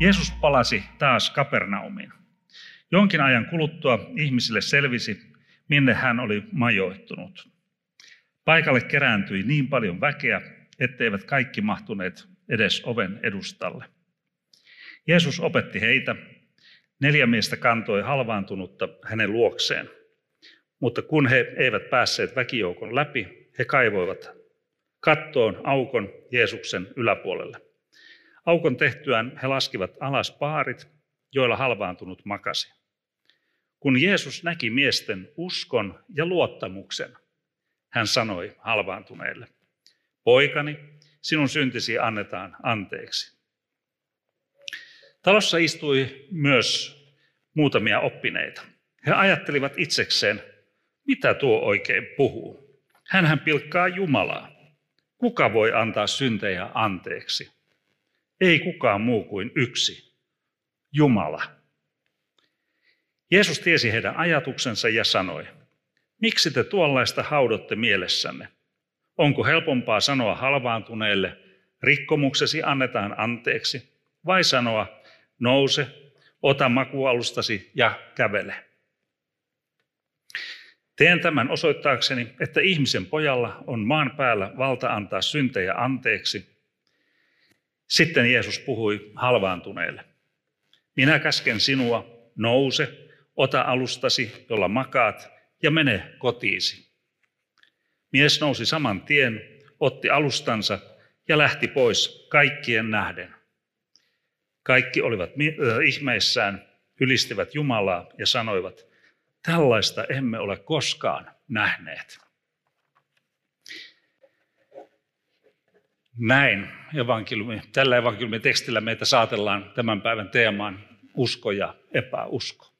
Jeesus palasi taas Kapernaumiin. Jonkin ajan kuluttua ihmisille selvisi, minne hän oli majoittunut. Paikalle kerääntyi niin paljon väkeä, etteivät kaikki mahtuneet edes oven edustalle. Jeesus opetti heitä. 4 miestä kantoi halvaantunutta hänen luokseen. Mutta kun he eivät päässeet väkijoukon läpi, he kaivoivat kattoon aukon Jeesuksen yläpuolelle. Aukon tehtyään he laskivat alas paarit, joilla halvaantunut makasi. Kun Jeesus näki miesten uskon ja luottamuksen, hän sanoi halvaantuneille: "Poikani, sinun syntisi annetaan anteeksi." Talossa istui myös muutamia oppineita. He ajattelivat itsekseen, mitä tuo oikein puhuu. Hänhän pilkkaa Jumalaa. Kuka voi antaa syntejä anteeksi? Ei kukaan muu kuin yksi, Jumala. Jeesus tiesi heidän ajatuksensa ja sanoi: "Miksi te tuollaista haudotte mielessänne? Onko helpompaa sanoa halvaantuneelle: rikkomuksesi annetaan anteeksi, vai sanoa: nouse, ota makuualustasi ja kävele? Teen tämän osoittaakseni, että ihmisen pojalla on maan päällä valta antaa syntejä anteeksi." Sitten Jeesus puhui halvaantuneelle: "Minä käsken sinua, nouse, ota alustasi, jolla makaat, ja mene kotiisi." Mies nousi saman tien, otti alustansa ja lähti pois kaikkien nähden. Kaikki olivat ihmeissään, ylistivät Jumalaa ja sanoivat: "Tällaista emme ole koskaan nähneet." Näin tällä evankeliumitekstillä meitä saatellaan tämän päivän teemaan usko ja epäusko.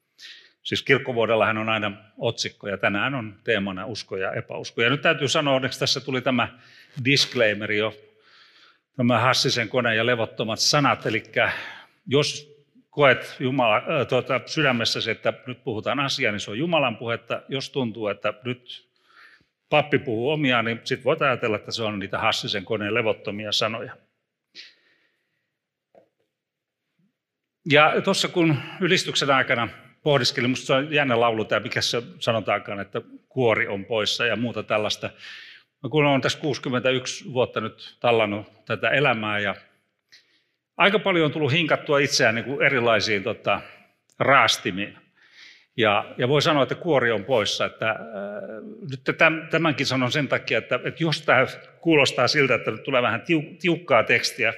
Siis kirkkovuodellahan on aina otsikko ja tänään on teemana usko ja epäusko. Ja nyt täytyy sanoa, onneksi tässä tuli tämä disclaimer jo, tämä Hassisen kone ja levottomat sanat. Eli jos koet sydämessäsi, että nyt puhutaan asiaa, niin se on Jumalan puhetta. Jos tuntuu, että nyt pappi puhuu omiaan, niin sitten voit ajatella, että se on niitä Hassisen koneen levottomia sanoja. Ja tuossa kun ylistyksen aikana pohdiskelin, minusta se on jännä laulu tämä, mikä se sanotaankaan, että kuori on poissa ja muuta tällaista. Kun olen tässä 61 vuotta nyt tallannut tätä elämää ja aika paljon on tullut hinkattua itseään niin kuin erilaisiin raastimiin. Ja voi sanoa, että kuori on poissa. Nyt tämänkin sanon sen takia, että jos tämä kuulostaa siltä, että nyt tulee vähän tiukkaa tekstiä.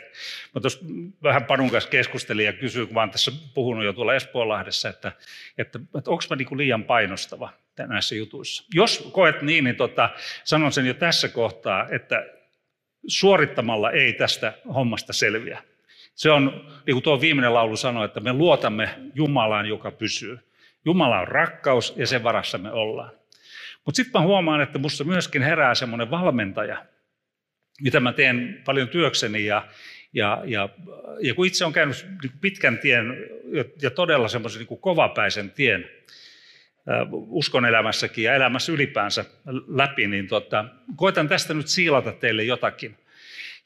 Mä tuossa vähän Panun kanssa keskustelin ja kysyin, kun mä oon tässä puhunut jo tuolla Espoonlahdessa, että onko mä niinku liian painostava näissä jutuissa. Jos koet niin, niin sanon sen jo tässä kohtaa, että suorittamalla ei tästä hommasta selviä. Se on, niin kuin tuo viimeinen laulu sanoi, että me luotamme Jumalaan, joka pysyy. Jumala on rakkaus ja sen varassa me ollaan. Mutta sitten mä huomaan, että musta myöskin herää semmoinen valmentaja, mitä mä teen paljon työkseni. Ja kun itse on käynyt pitkän tien ja todella semmoisen niin kuin kovapäisen tien uskon elämässäkin ja elämässä ylipäänsä läpi, niin koitan tästä nyt siilata teille jotakin.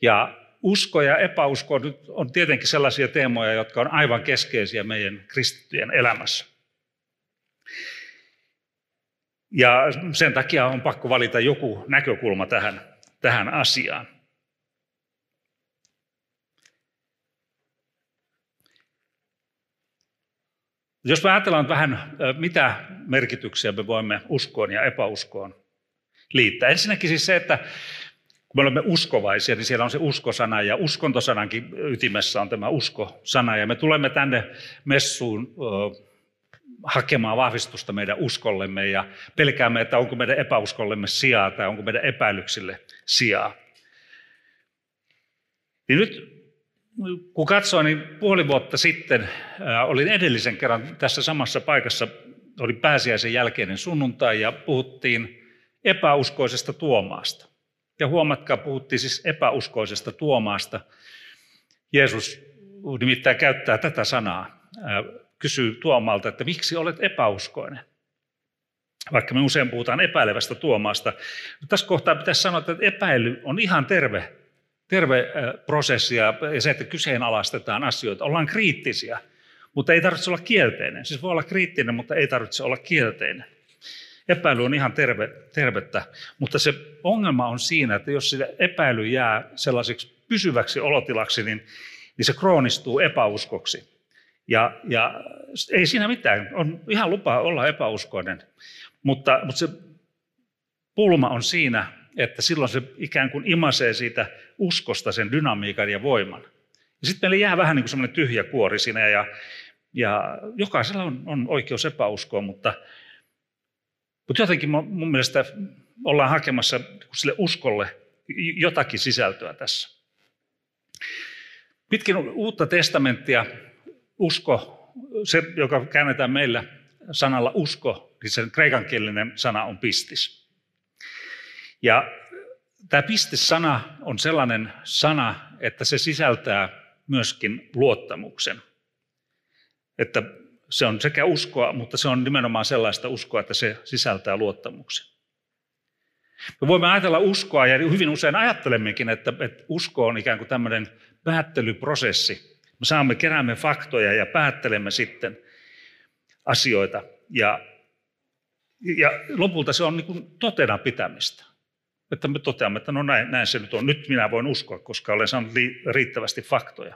Ja usko ja epäusko nyt on tietenkin sellaisia teemoja, jotka on aivan keskeisiä meidän kristittyjen elämässä. Ja sen takia on pakko valita joku näkökulma tähän asiaan. Jos me ajatellaan vähän, mitä merkityksiä me voimme uskoon ja epäuskoon liittää. Ensinnäkin siis se, että kun me olemme uskovaisia, niin siellä on se uskosana ja uskontosanankin ytimessä on tämä uskosana. Ja me tulemme tänne messuun hakemaan vahvistusta meidän uskollemme ja pelkäämme, että onko meidän epäuskollemme sijaa tai onko meidän epäilyksille sijaa. Ja nyt kun katsoin, niin puoli vuotta sitten olin edellisen kerran tässä samassa paikassa, oli pääsiäisen jälkeinen sunnuntai ja puhuttiin epäuskoisesta Tuomaasta. Ja huomatkaa, puhuttiin siis epäuskoisesta Tuomaasta. Jeesus nimittäin käyttää tätä sanaa, kysyy Tuomalta, että miksi olet epäuskoinen? Vaikka me usein puhutaan epäilevästä Tuomaasta. Tässä kohtaa pitäisi sanoa, että epäily on ihan terve prosessi ja se, että kyseenalaistetaan asioita. Ollaan kriittisiä, mutta ei tarvitse olla kielteinen. Siis voi olla kriittinen, mutta ei tarvitse olla kielteinen. Epäily on ihan tervettä, mutta se ongelma on siinä, että jos sitä epäily jää sellaiseksi pysyväksi olotilaksi, niin se kroonistuu epäuskoksi. Ja ei siinä mitään, on ihan lupa olla epäuskoinen, mutta se pulma on siinä, että silloin se ikään kuin imasee siitä uskosta sen dynamiikan ja voiman. Ja sitten meille jää vähän niin kuin semmoinen tyhjä kuori siinä ja jokaisella on oikeus epäuskoa, mutta jotenkin mun mielestä ollaan hakemassa sille uskolle jotakin sisältöä tässä. Pitkin Uutta testamenttia usko, se joka käännetään meillä sanalla usko, niin sen kreikankielinen sana on pistis. Ja tämä pistis-sana on sellainen sana, että se sisältää myöskin luottamuksen. Että se on sekä uskoa, mutta se on nimenomaan sellaista uskoa, että se sisältää luottamuksen. Me voimme ajatella uskoa, ja hyvin usein ajattelemmekin, että usko on ikään kuin tämmöinen päättelyprosessi. Me keräämme faktoja ja päättelemme sitten asioita. Ja lopulta se on niin kuin totena pitämistä. Että me toteamme, että no näin se nyt on. Nyt minä voin uskoa, koska olen saanut riittävästi faktoja.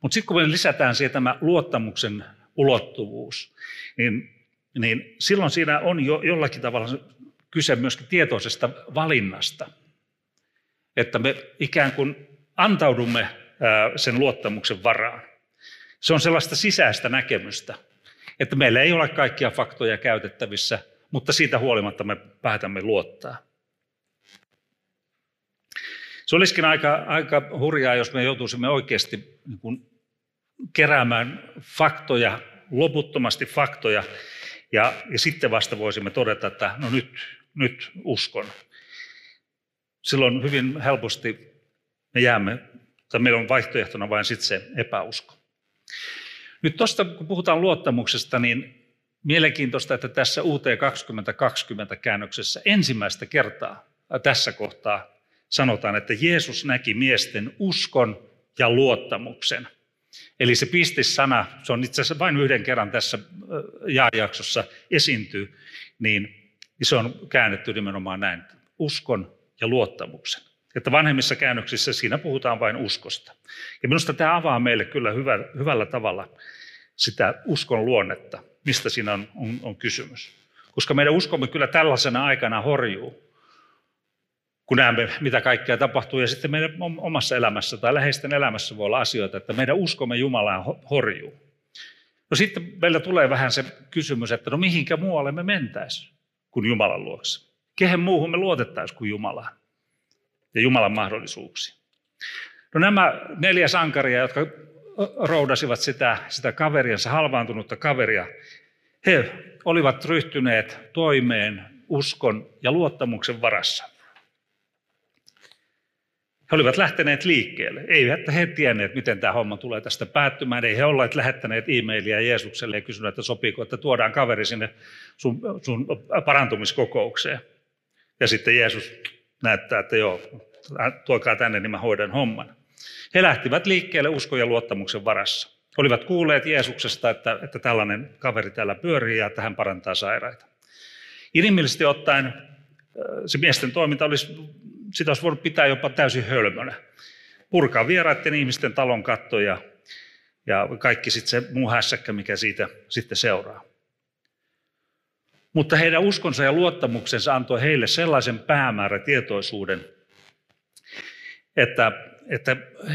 Mutta sitten kun me lisätään siihen tämä luottamuksen ulottuvuus, niin silloin siinä on jo jollakin tavalla kyse myöskin tietoisesta valinnasta. Että me ikään kuin antaudumme sen luottamuksen varaan. Se on sellaista sisäistä näkemystä, että meillä ei ole kaikkia faktoja käytettävissä, mutta siitä huolimatta me päätämme luottaa. Se olisikin aika hurjaa, jos me joutuisimme oikeasti niin kuin keräämään faktoja, loputtomasti faktoja, ja sitten vasta voisimme todeta, että no nyt uskon. Silloin hyvin helposti me jäämme, tai meillä on vaihtoehtona vain sitten se epäusko. Nyt tuosta, kun puhutaan luottamuksesta, niin mielenkiintoista, että tässä UT 2020-käännöksessä ensimmäistä kertaa tässä kohtaa sanotaan, että Jeesus näki miesten uskon ja luottamuksen. Eli se pistissana, se on itse asiassa vain yhden kerran tässä jaajaksossa esiintyy, niin se on käännetty nimenomaan näin, uskon ja luottamuksen. Että vanhemmissa käännöksissä siinä puhutaan vain uskosta. Ja minusta tämä avaa meille kyllä hyvällä tavalla sitä uskon luonnetta, mistä siinä on kysymys. Koska meidän uskomme kyllä tällaisena aikana horjuu, kun näemme, mitä kaikkea tapahtuu. Ja sitten meidän omassa elämässä tai läheisten elämässä voi olla asioita, että meidän uskomme Jumalaan horjuu. No sitten meillä tulee vähän se kysymys, että no mihinkä muualle me mentäisiin kuin Jumalan luokse. Kehen muuhun me luotettaisiin kuin Jumalaan ja Jumalan mahdollisuuksiin. No nämä 4 sankaria, jotka roudasivat sitä kaveriansa, halvaantunutta kaveria, he olivat ryhtyneet toimeen uskon ja luottamuksen varassa. He olivat lähteneet liikkeelle. Eivät he tienneet, miten tämä homma tulee tästä päättymään. Ei he olleet lähettäneet e-mailia Jeesukselle ja kysyneet, että sopiiko, että tuodaan kaveri sinne sun parantumiskokoukseen. Ja sitten Jeesus näyttää, että joo, tuokaa tänne, niin mä hoidan homman. He lähtivät liikkeelle uskon ja luottamuksen varassa. Olivat kuulleet Jeesuksesta, että tällainen kaveri täällä pyörii ja että hän parantaa sairaita. Inhimillisesti ottaen se miesten toiminta olisi voinut pitää jopa täysin hölmönä. Purkaa vieraiden ihmisten talon katto ja kaikki sitten se muu hässäkkä, mikä siitä sitten seuraa. Mutta heidän uskonsa ja luottamuksensa antoi heille sellaisen päämäärätietoisuuden, että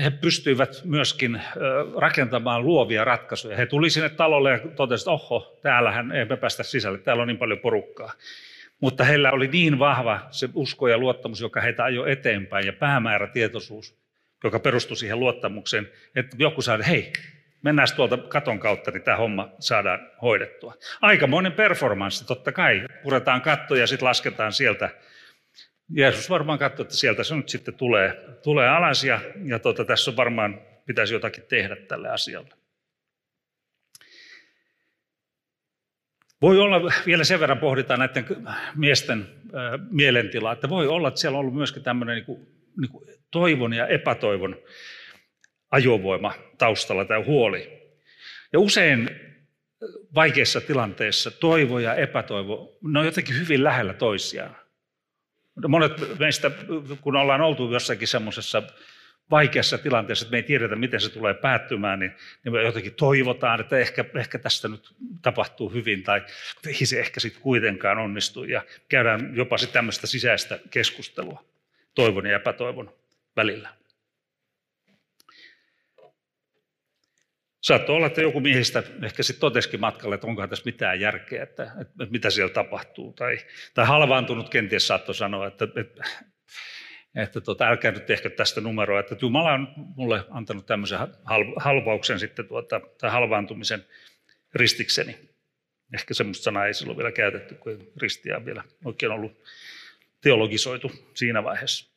he pystyivät myöskin rakentamaan luovia ratkaisuja. He tuli sinne talolle ja totesivat, että oho, täällähän ei me päästä sisälle, täällä on niin paljon porukkaa. Mutta heillä oli niin vahva se usko ja luottamus, joka heitä ajoi eteenpäin ja päämäärätietoisuus, joka perustui siihen luottamukseen, että joku saa, että hei, mennään tuolta katon kautta, niin tämä homma saadaan hoidettua. Aikamoinen performanssi, totta kai. Puretaan katto ja sitten lasketaan sieltä. Jeesus varmaan katsoi, että sieltä se nyt sitten tulee alas ja tässä on varmaan pitäisi jotakin tehdä tälle asialle. Voi olla, vielä sen verran pohditaan näiden miesten mielentilaa, että voi olla, että siellä on ollut myöskin tämmöinen niin kuin toivon ja epätoivon ajovoima taustalla tai huoli. Ja usein vaikeissa tilanteissa toivo ja epätoivo, ne on jotenkin hyvin lähellä toisiaan. Monet meistä, kun ollaan oltu jossakin semmoisessa vaikeassa tilanteessa, että me ei tiedetä, miten se tulee päättymään, niin me jotenkin toivotaan, että ehkä tästä nyt tapahtuu hyvin, tai ei se ehkä sitten kuitenkaan onnistu, ja käydään jopa sitten tämmöistä sisäistä keskustelua toivon ja epätoivon välillä. Saattoi olla, että joku miehistä ehkä sitten totesikin matkalla, että onkohan tässä mitään järkeä, että mitä siellä tapahtuu. Tai halvaantunut kenties saattoi sanoa, että älkää nyt tehkö tästä numeroa, että Jumala on mulle antanut tämmöisen halvauksen sitten, tai halvaantumisen ristikseni. Ehkä semmoista sanaa ei silloin vielä käytetty, kun ristiä on vielä oikein ollut teologisoitu siinä vaiheessa.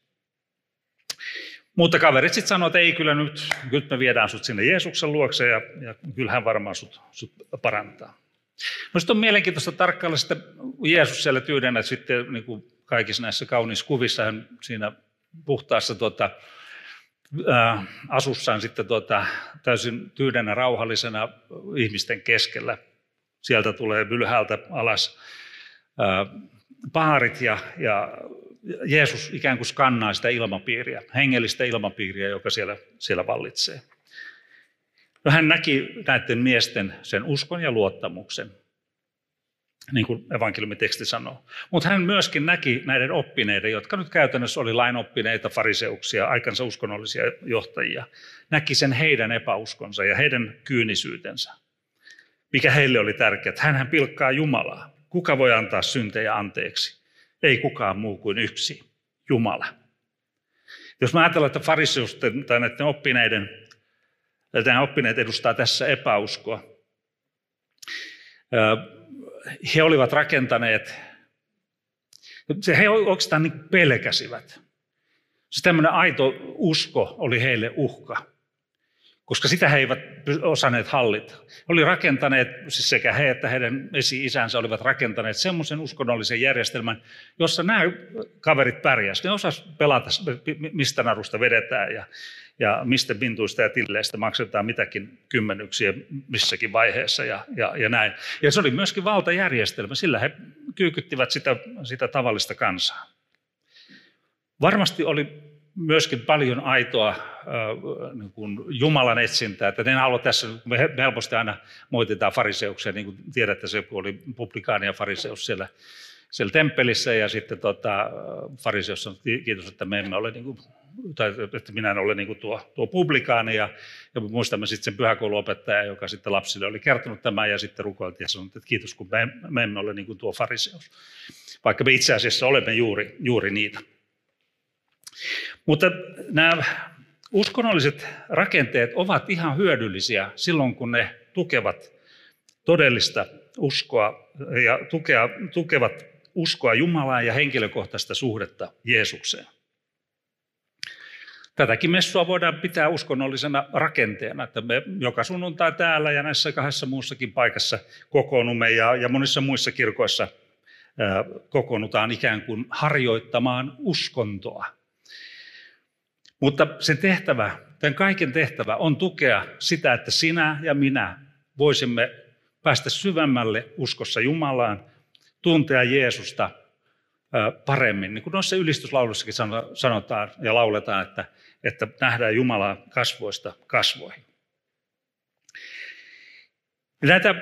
Mutta kaverit sitten sanoo, että ei kyllä nyt me viedään sut sinne Jeesuksen luokse ja kyllähän varmaan sut parantaa. No sitten on mielenkiintoista tarkkailla sitten Jeesus siellä tyydennä sitten niin kuin kaikissa näissä kauniissa kuvissa, hän siinä puhtaassa asussaan sitten täysin tyydennä rauhallisena ihmisten keskellä. Sieltä tulee ylhäältä alas paarit ja Jeesus ikään kuin skannaa sitä ilmapiiriä, hengellistä ilmapiiriä, joka siellä vallitsee. No, hän näki näiden miesten sen uskon ja luottamuksen, niin kuin evankeliumiteksti sanoo. Mutta hän myöskin näki näiden oppineiden, jotka nyt käytännössä oli lainoppineita, fariseuksia, aikansa uskonnollisia johtajia, näki sen heidän epäuskonsa ja heidän kyynisyytensä, mikä heille oli tärkeää. Hänhän pilkkaa Jumalaa. Kuka voi antaa syntejä anteeksi? Ei kukaan muu kuin yksi, Jumala. Jos mä ajatellaan, että fariseusten tai nämä oppineet edustaa tässä epäuskoa. He olivat rakentaneet, he oikeastaan niin pelkäsivät. Se tämmöinen aito usko oli heille uhka, koska sitä he eivät osanneet hallita. He olivat rakentaneet, siis sekä he että heidän esi-isänsä olivat rakentaneet semmoisen uskonnollisen järjestelmän, jossa nämä kaverit pärjäsivät. Ne osasivat pelata, mistä narusta vedetään ja mistä pintuista ja tilleistä maksetaan mitäkin kymmenyksiä missäkin vaiheessa ja näin. Ja se oli myöskin valtajärjestelmä, sillä he kyykyttivät sitä tavallista kansaa. Varmasti oli myöskin paljon aitoa niin kuin Jumalan etsintää. Että en halua tässä, me helposti aina moititaan fariseuksia, niin kuin tiedätte se, kun oli publikaani ja fariseus siellä temppelissä, ja sitten fariseus sanoi, kiitos, että me emme ole, niin kuin, tai että minä en ole niin kuin tuo publikaani, ja muistamme sitten sen pyhäkouluopettaja, joka sitten lapsille oli kertonut tämän, ja sitten rukoiltiin ja sanoi, että kiitos, kun me emme ole niin kuin tuo fariseus, vaikka me itse asiassa olemme juuri niitä. Mutta nämä uskonnolliset rakenteet ovat ihan hyödyllisiä silloin, kun ne tukevat todellista uskoa ja tukevat uskoa Jumalaan ja henkilökohtaista suhdetta Jeesukseen. Tätäkin messua voidaan pitää uskonnollisena rakenteena, että me joka sunnuntai täällä ja näissä kahdessa muussakin paikassa kokoonnumme ja monissa muissa kirkoissa kokoonnutaan ikään kuin harjoittamaan uskontoa. Mutta sen tehtävä, tämän kaiken tehtävä on tukea sitä, että sinä ja minä voisimme päästä syvemmälle uskossa Jumalaan, tuntea Jeesusta paremmin. Niin kuin noissa ylistyslaulussakin sanotaan ja lauletaan, että nähdään Jumalaa kasvoista kasvoihin. Näitä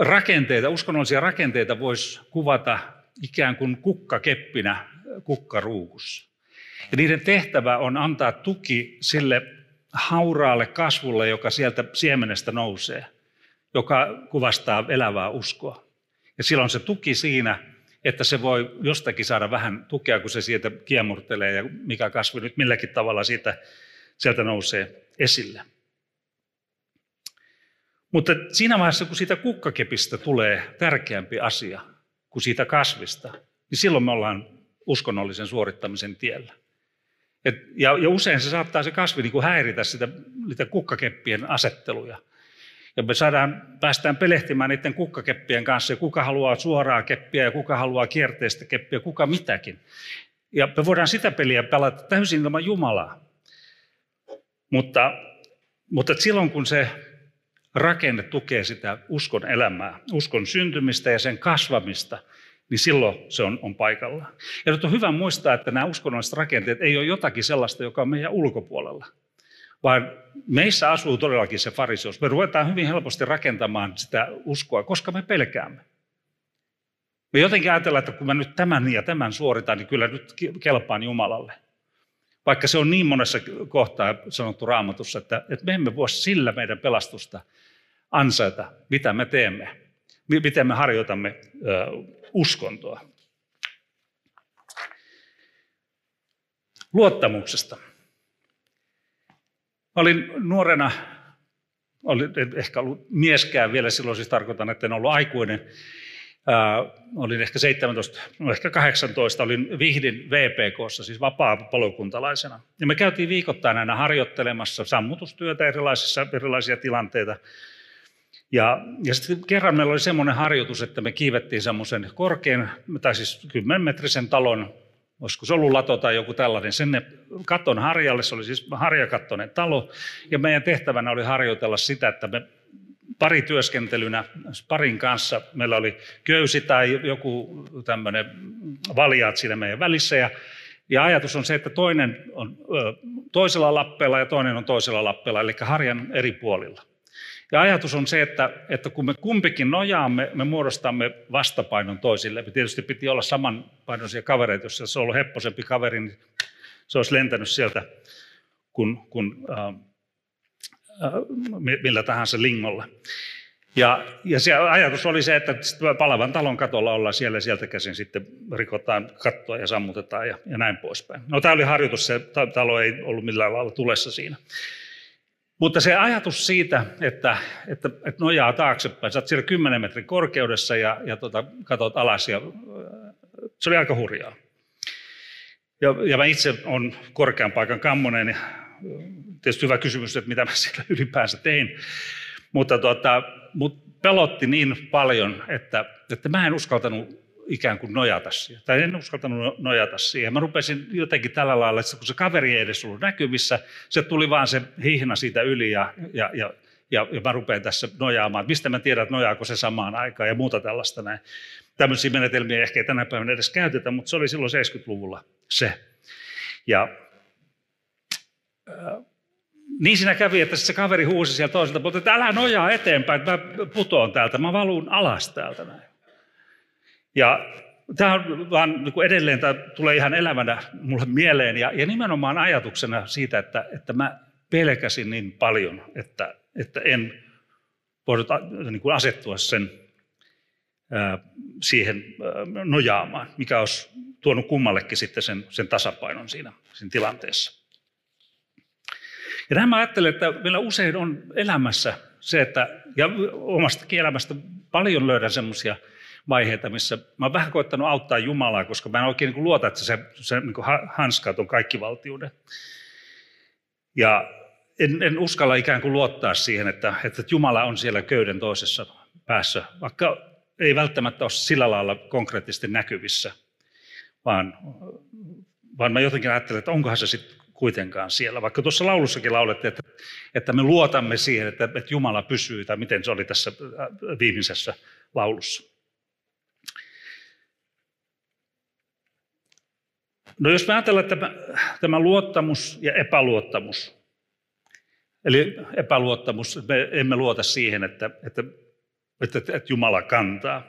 rakenteita, uskonnollisia rakenteita voisi kuvata ikään kuin kukkakeppinä kukkaruukussa. Ja niiden tehtävä on antaa tuki sille hauraalle kasvulle, joka sieltä siemenestä nousee, joka kuvastaa elävää uskoa. Ja silloin se tuki siinä, että se voi jostakin saada vähän tukea, kun se siitä kiemurtelee ja mikä kasvi nyt milläkin tavalla sieltä nousee esille. Mutta siinä vaiheessa, kun siitä kukkakepistä tulee tärkeämpi asia kuin siitä kasvista, niin silloin me ollaan uskonnollisen suorittamisen tiellä. Ja usein se kasvi niin kuin häiritä niitä kukkakeppien asetteluja. Ja me päästään pelehtimään niiden kukkakeppien kanssa, ja kuka haluaa suoraa keppiä, ja kuka haluaa kierteistä keppiä, kuka mitäkin. Ja me voidaan sitä peliä pelata täysin ilman Jumalaa. Mutta silloin, kun se rakenne tukee sitä uskon elämää, uskon syntymistä ja sen kasvamista, niin silloin se on paikallaan. Ja nyt on hyvä muistaa, että nämä uskonnolliset rakenteet ei ole jotakin sellaista, joka on meidän ulkopuolella, vaan meissä asuu todellakin se fariseus. Me ruvetaan hyvin helposti rakentamaan sitä uskoa, koska me pelkäämme. Me jotenkin ajatellaan, että kun mä nyt tämän ja tämän suoritan, niin kyllä nyt kelpaan Jumalalle. Vaikka se on niin monessa kohtaa sanottu Raamatussa, että me emme voi sillä meidän pelastusta ansaita, mitä me teemme, miten me harjoitamme uskontoa. Luottamuksesta. Olin nuorena, en ehkä ollut mieskään vielä silloin, siis tarkoitan, että en ollut aikuinen. Olin ehkä 17, ehkä 18, olin Vihdin VPK:ssa, siis vapaa-palokuntalaisena. Ja me käytiin viikoittain aina harjoittelemassa sammutustyötä, erilaisia tilanteita. Ja sitten kerran meillä oli semmoinen harjoitus, että me kiivettiin semmoisen korkean, tai siis 10-metrisen talon, olisiko se ollut lato tai joku tällainen, sen katon harjalle, se oli siis harjakattoinen talo. Ja meidän tehtävänä oli harjoitella sitä, että me parityöskentelynä parin kanssa, meillä oli köysi tai joku tämmöinen valjaat siinä meidän välissä. Ja ajatus on se, että toinen on toisella lappeella ja toinen on toisella lappeella, eli harjan eri puolilla. Ja ajatus on se, että kun me kumpikin nojaamme, me muodostamme vastapainon toisille. Me tietysti piti olla samanpainoisia kavereita, jos se on ollut hepposempi kaveri, niin se olisi lentänyt sieltä millä tahansa lingolla. Ja se ajatus oli se, että palavan talon katolla ollaan siellä ja sieltä käsin sitten rikotaan kattoa ja sammutetaan ja näin poispäin. No tämä oli harjoitus, se talo ei ollut millään lailla tulessa siinä. Mutta se ajatus siitä, että nojaa taaksepäin, sä oot siellä 10 metrin korkeudessa ja katot alas, ja se oli aika hurjaa. Ja mä itse olen korkean paikan kammonen, ja tietysti hyvä kysymys, että mitä mä siellä ylipäänsä tein, mutta pelotti niin paljon, että mä en uskaltanut ikään kuin nojata siihen. Tai en uskaltanut nojata siihen. Mä rupesin jotenkin tällä lailla, että kun se kaveri ei edes ollut näkyvissä, se tuli vaan se hihna siitä yli ja mä rupean tässä nojaamaan. Mistä mä tiedän, että nojaako se samaan aikaan ja muuta tällaista näin. Tämmöisiä menetelmiä ehkä ei tänä päivänä edes käytetä, mutta se oli silloin 70-luvulla se. Ja niin siinä kävi, että se kaveri huusi sieltä toiselta puolelta, että älä nojaa eteenpäin, että mä putoon täältä, mä valuun alas täältä näin. Ja tämä on vaan niin kuin edelleen, tämä tulee ihan elävänä mulle mieleen ja nimenomaan ajatuksena siitä, että mä pelkäsin niin paljon, että en voinut niin kuin asettua siihen nojaamaan, mikä olisi tuonut kummallekin sitten sen tasapainon siinä tilanteessa. Ja tähän mä ajattelen, että meillä usein on elämässä se, ja omastakin elämästä paljon löydän semmoisia vaiheita, missä mä oon vähän koittanut auttaa Jumalaa, koska mä en oikein niin luota, että se niin hanskaat on kaikkivaltiuden. Ja en uskalla ikään kuin luottaa siihen, että Jumala on siellä köyden toisessa päässä, vaikka ei välttämättä ole sillä lailla konkreettisesti näkyvissä, vaan mä jotenkin ajattelen, että onkohan se sitten kuitenkaan siellä. Vaikka tuossa laulussakin laulettiin, että me luotamme siihen, että Jumala pysyy, tai miten se oli tässä viimeisessä laulussa. No jos me ajatellaan, että tämä luottamus ja epäluottamus, eli epäluottamus, me emme luota siihen, että Jumala kantaa.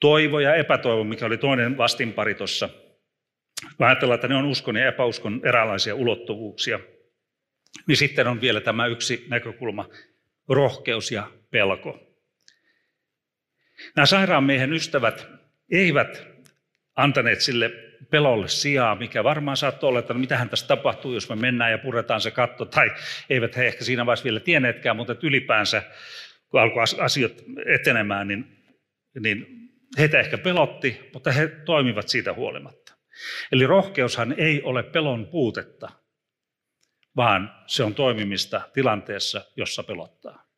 Toivo ja epätoivo, mikä oli toinen vastinpari tuossa. Me ajatellaan, että ne on uskon ja epäuskon eräänlaisia ulottuvuuksia. Niin sitten on vielä tämä yksi näkökulma, rohkeus ja pelko. Nämä sairaan miehen ystävät eivät antaneet sille pelolle sijaa, mikä varmaan saattoi olla, että no mitähän tässä tapahtuu, jos me mennään ja puretaan se katto, tai eivät he ehkä siinä vaiheessa vielä tienneetkään, mutta ylipäänsä kun alkoi asiat etenemään, niin heitä ehkä pelotti, mutta he toimivat siitä huolimatta. Eli rohkeushan ei ole pelon puutetta, vaan se on toimimista tilanteessa, jossa pelottaa.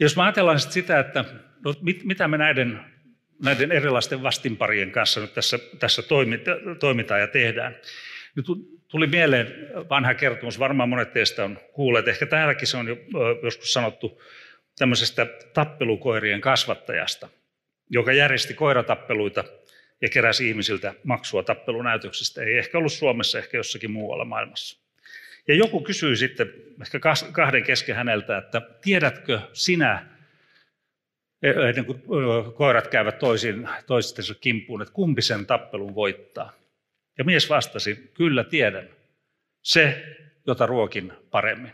Jos mä ajatellaan sitä, että no, mitä me näiden erilaisten vastinparien kanssa nyt tässä toimitaan ja tehdään. Nyt tuli mieleen vanha kertomus, varmaan monet teistä on kuulleet, ehkä täälläkin se on jo joskus sanottu, tämmöisestä tappelukoirien kasvattajasta, joka järjesti koiratappeluita ja keräsi ihmisiltä maksua tappelunäytöksistä. Ei ehkä ollut Suomessa, ehkä jossakin muualla maailmassa. Ja joku kysyi sitten ehkä kahden kesken häneltä, että tiedätkö sinä, ennen kuin koirat käyvät toistensa kimppuun, että kumpi sen tappelun voittaa? Ja mies vastasi, kyllä tiedän, se, jota ruokin paremmin.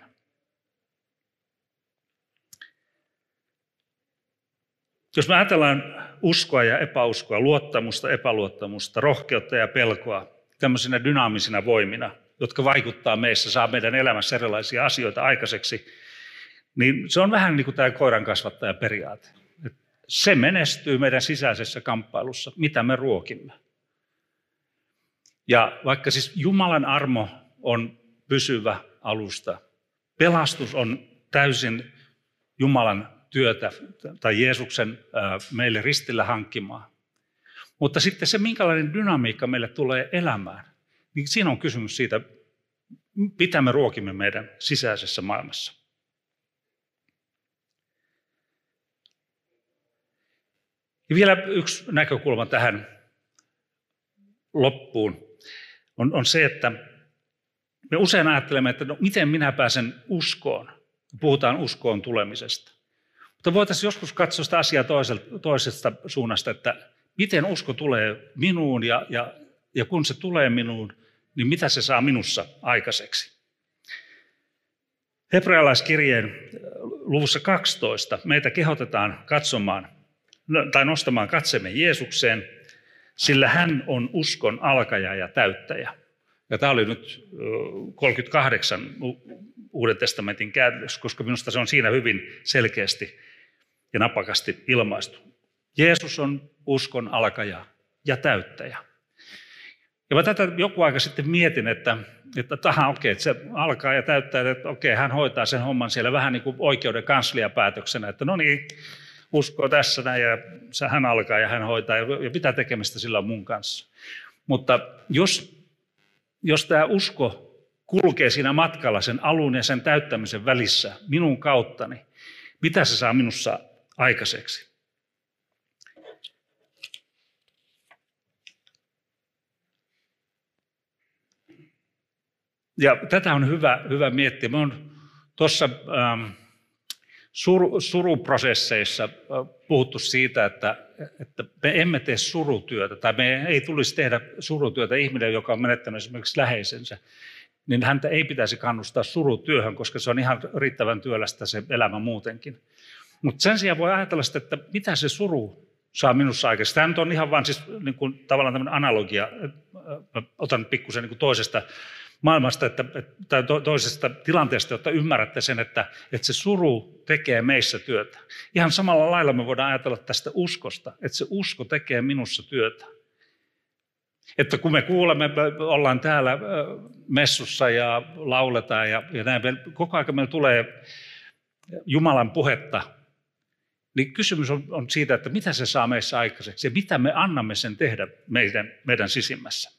Jos me ajatellaan uskoa ja epäuskoa, luottamusta, epäluottamusta, rohkeutta ja pelkoa tämmöisinä dynaamisina voimina, jotka vaikuttaa meissä, saa meidän elämässä erilaisia asioita aikaiseksi, niin se on vähän niin kuin tämä koiran kasvattajan periaate. Se menestyy meidän sisäisessä kamppailussa, mitä me ruokimme. Ja vaikka siis Jumalan armo on pysyvä alusta, pelastus on täysin Jumalan työtä tai Jeesuksen meille ristillä hankkimaa. Mutta sitten se, minkälainen dynamiikka meille tulee elämään, niin siinä on kysymys siitä, mitä me ruokimme meidän sisäisessä maailmassa. Ja vielä yksi näkökulma tähän loppuun on se, että me usein ajattelemme, että no, miten minä pääsen uskoon. Puhutaan uskoon tulemisesta. Mutta voitaisiin joskus katsoa sitä asiaa toisesta suunnasta, että miten usko tulee minuun ja kun se tulee minuun, niin mitä se saa minussa aikaiseksi. Hebrealaiskirjeen luvussa 12 meitä kehotetaan katsomaan tai nostamaan katsemme Jeesukseen, sillä hän on uskon alkaja ja täyttäjä. Ja tämä oli nyt 38 Uuden testamentin käännös, koska minusta se on siinä hyvin selkeästi ja napakasti ilmaistu. Jeesus on uskon alkaja ja täyttäjä. Ja mä tätä joku aika sitten mietin, että se alkaa ja täyttää, että okei, hän hoitaa sen homman siellä vähän niin kuin oikeuden kansliapäätöksenä, että no niin, uskoo tässä näin ja hän alkaa ja hän hoitaa ja mitä tekemistä sillä on mun kanssa. Mutta jos tämä usko kulkee siinä matkalla sen alun ja sen täyttämisen välissä minun kauttani, mitä se saa minussa aikaiseksi? Ja tätä on hyvä miettiä. Mä oon tuossa suruprosesseissa puhuttu siitä, että me emme tee surutyötä tai me ei tulisi tehdä surutyötä. Ihminen, joka on menettänyt esimerkiksi läheisensä, niin häntä ei pitäisi kannustaa surutyöhön, koska se on ihan riittävän työlästä se elämä muutenkin. Mutta sen sijaan voi ajatella sitä, että mitä se suru saa minussa aikaiseksi. Tämä nyt on ihan vaan siis niin kuin tavallaan tämmöinen analogia. Mä otan pikkusen niin kuin toisesta maailmasta tai toisesta tilanteesta, jotta ymmärrätte sen, että se suru tekee meissä työtä. Ihan samalla lailla me voidaan ajatella tästä uskosta, että se usko tekee minussa työtä. Että kun me kuulemme, ollaan täällä messussa ja lauletaan ja näin, koko ajan meillä tulee Jumalan puhetta, niin kysymys on siitä, että mitä se saa meissä aikaiseksi ja mitä me annamme sen tehdä meidän sisimmässä.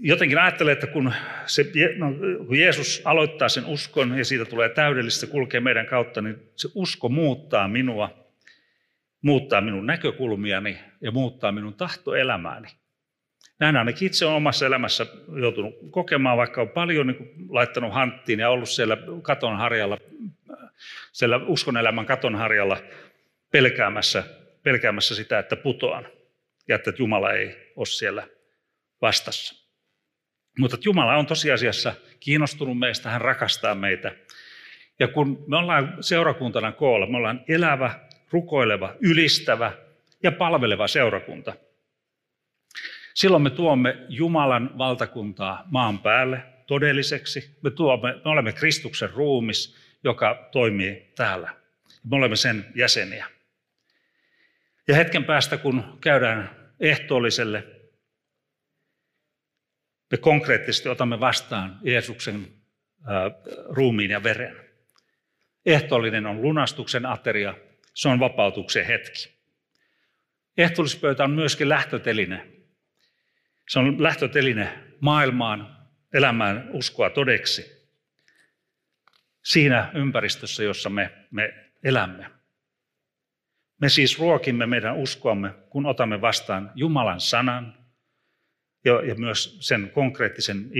Jotenkin ajattelen, että kun Jeesus aloittaa sen uskon ja siitä tulee täydellistä, kulkee meidän kautta, niin se usko muuttaa minua, muuttaa minun näkökulmiani ja muuttaa minun tahtoelämääni. Näin ainakin itse olen omassa elämässä joutunut kokemaan, vaikka olen paljon niin kuin laittanut hanttiin ja ollut siellä katonharjalla, siellä uskonelämän katonharjalla pelkäämässä sitä, että putoan ja että Jumala ei ole siellä vastassa. Mutta Jumala on tosiasiassa kiinnostunut meistä, hän rakastaa meitä. Ja kun me ollaan seurakuntana koolla, me ollaan elävä, rukoileva, ylistävä ja palveleva seurakunta. Silloin me tuomme Jumalan valtakuntaa maan päälle todelliseksi. Me olemme Kristuksen ruumis, joka toimii täällä. Me olemme sen jäseniä. Ja hetken päästä, kun käydään ehtoolliselle, me konkreettisesti otamme vastaan Jeesuksen ruumiin ja veren. Ehtoollinen on lunastuksen ateria, se on vapautuksen hetki. Ehtoollispöytä on myöskin lähtöteline. Se on lähtöteline maailmaan, elämään uskoa todeksi. Siinä ympäristössä, jossa me elämme. Me siis ruokimme meidän uskoamme, kun otamme vastaan Jumalan sanan ja myös sen konkreettisen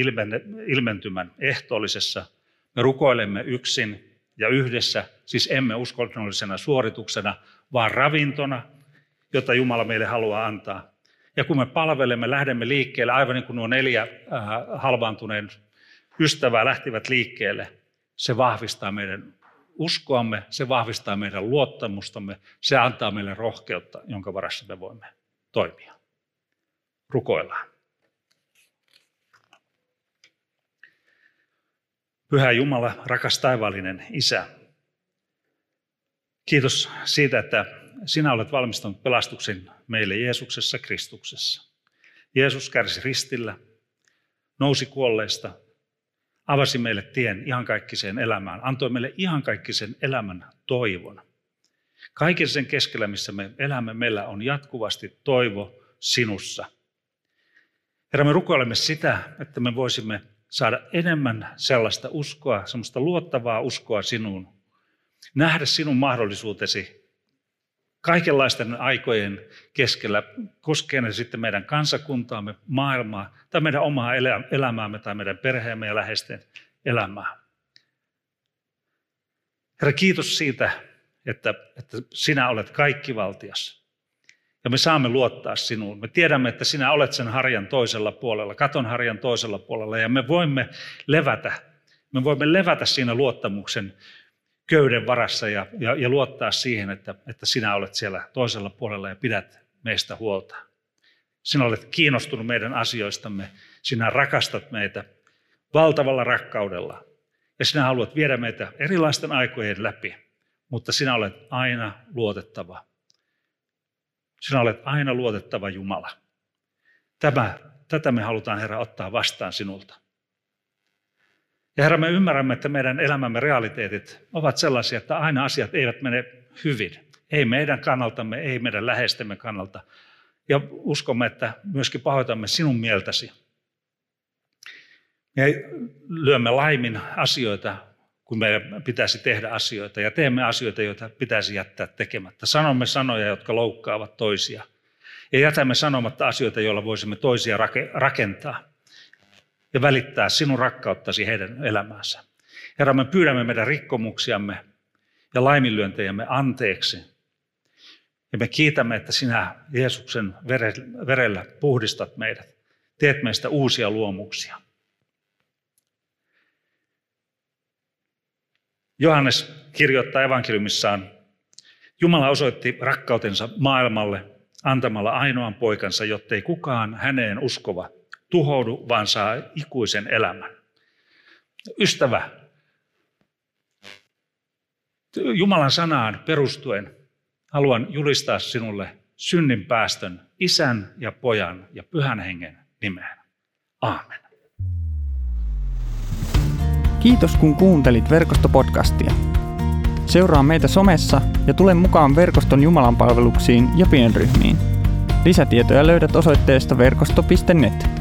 ilmentymän ehtoollisessa. Me rukoilemme yksin ja yhdessä, siis emme uskonnollisena suorituksena, vaan ravintona, jota Jumala meille haluaa antaa. Ja kun me palvelemme, lähdemme liikkeelle, aivan niin kuin nuo 4 halvaantuneen ystävää lähtivät liikkeelle, se vahvistaa meidän uskoamme, se vahvistaa meidän luottamustamme, se antaa meille rohkeutta, jonka varassa me voimme toimia. Rukoillaan. Pyhä Jumala, rakas taivaallinen Isä, kiitos siitä, että sinä olet valmistanut pelastuksen meille Jeesuksessa Kristuksessa. Jeesus kärsi ristillä, nousi kuolleista, avasi meille tien iankaikkiseen elämään, antoi meille iankaikkisen elämän toivon. Kaiken sen keskellä, missä me elämme, meillä on jatkuvasti toivo sinussa. Herra, me rukoilemme sitä, että me voisimme saada enemmän sellaista uskoa, sellaista luottavaa uskoa sinuun. Nähdä sinun mahdollisuutesi kaikenlaisten aikojen keskellä, koskee ne sitten meidän kansakuntaamme, maailmaa tai meidän omaa elämäämme tai meidän perheemme ja läheisten elämää. Herra, kiitos siitä, että sinä olet kaikkivaltias ja me saamme luottaa sinuun. Me tiedämme, että sinä olet sen harjan toisella puolella, katon harjan toisella puolella ja me voimme levätä. Me voimme levätä siinä luottamuksen köyden varassa ja luottaa siihen, että sinä olet siellä toisella puolella ja pidät meistä huolta. Sinä olet kiinnostunut meidän asioistamme, sinä rakastat meitä valtavalla rakkaudella ja sinä haluat viedä meitä erilaisten aikojen läpi, mutta sinä olet aina luotettava. Sinä olet aina luotettava Jumala. Tätä me halutaan, Herra, ottaa vastaan sinulta. Ja Herra, me ymmärrämme, että meidän elämämme realiteetit ovat sellaisia, että aina asiat eivät mene hyvin. Ei meidän kannaltamme, ei meidän läheistemme kannalta. Ja uskomme, että myöskin pahoitamme sinun mieltäsi. Me lyömme laimin asioita, kun meidän pitäisi tehdä asioita. Ja teemme asioita, joita pitäisi jättää tekemättä. Sanomme sanoja, jotka loukkaavat toisia. Ja jätämme sanomatta asioita, joilla voisimme toisia rakentaa. Ja välittää sinun rakkauttasi heidän elämäänsä. Herra, me pyydämme meidän rikkomuksiamme ja laiminlyöntejämme anteeksi. Ja me kiitämme, että sinä Jeesuksen verellä puhdistat meidät. Teet meistä uusia luomuksia. Johannes kirjoittaa evankeliumissaan, Jumala osoitti rakkautensa maailmalle antamalla ainoan poikansa, jottei kukaan häneen uskova tuhoudu, vaan saa ikuisen elämän. Ystävä, Jumalan sanaan perustuen haluan julistaa sinulle synnin päästön Isän ja Pojan ja Pyhän Hengen nimeen. Aamen. Kiitos kun kuuntelit verkostopodcastia. Seuraa meitä somessa ja tule mukaan verkoston Jumalanpalveluksiin ja pienryhmiin. Lisätietoja löydät osoitteesta verkosto.net.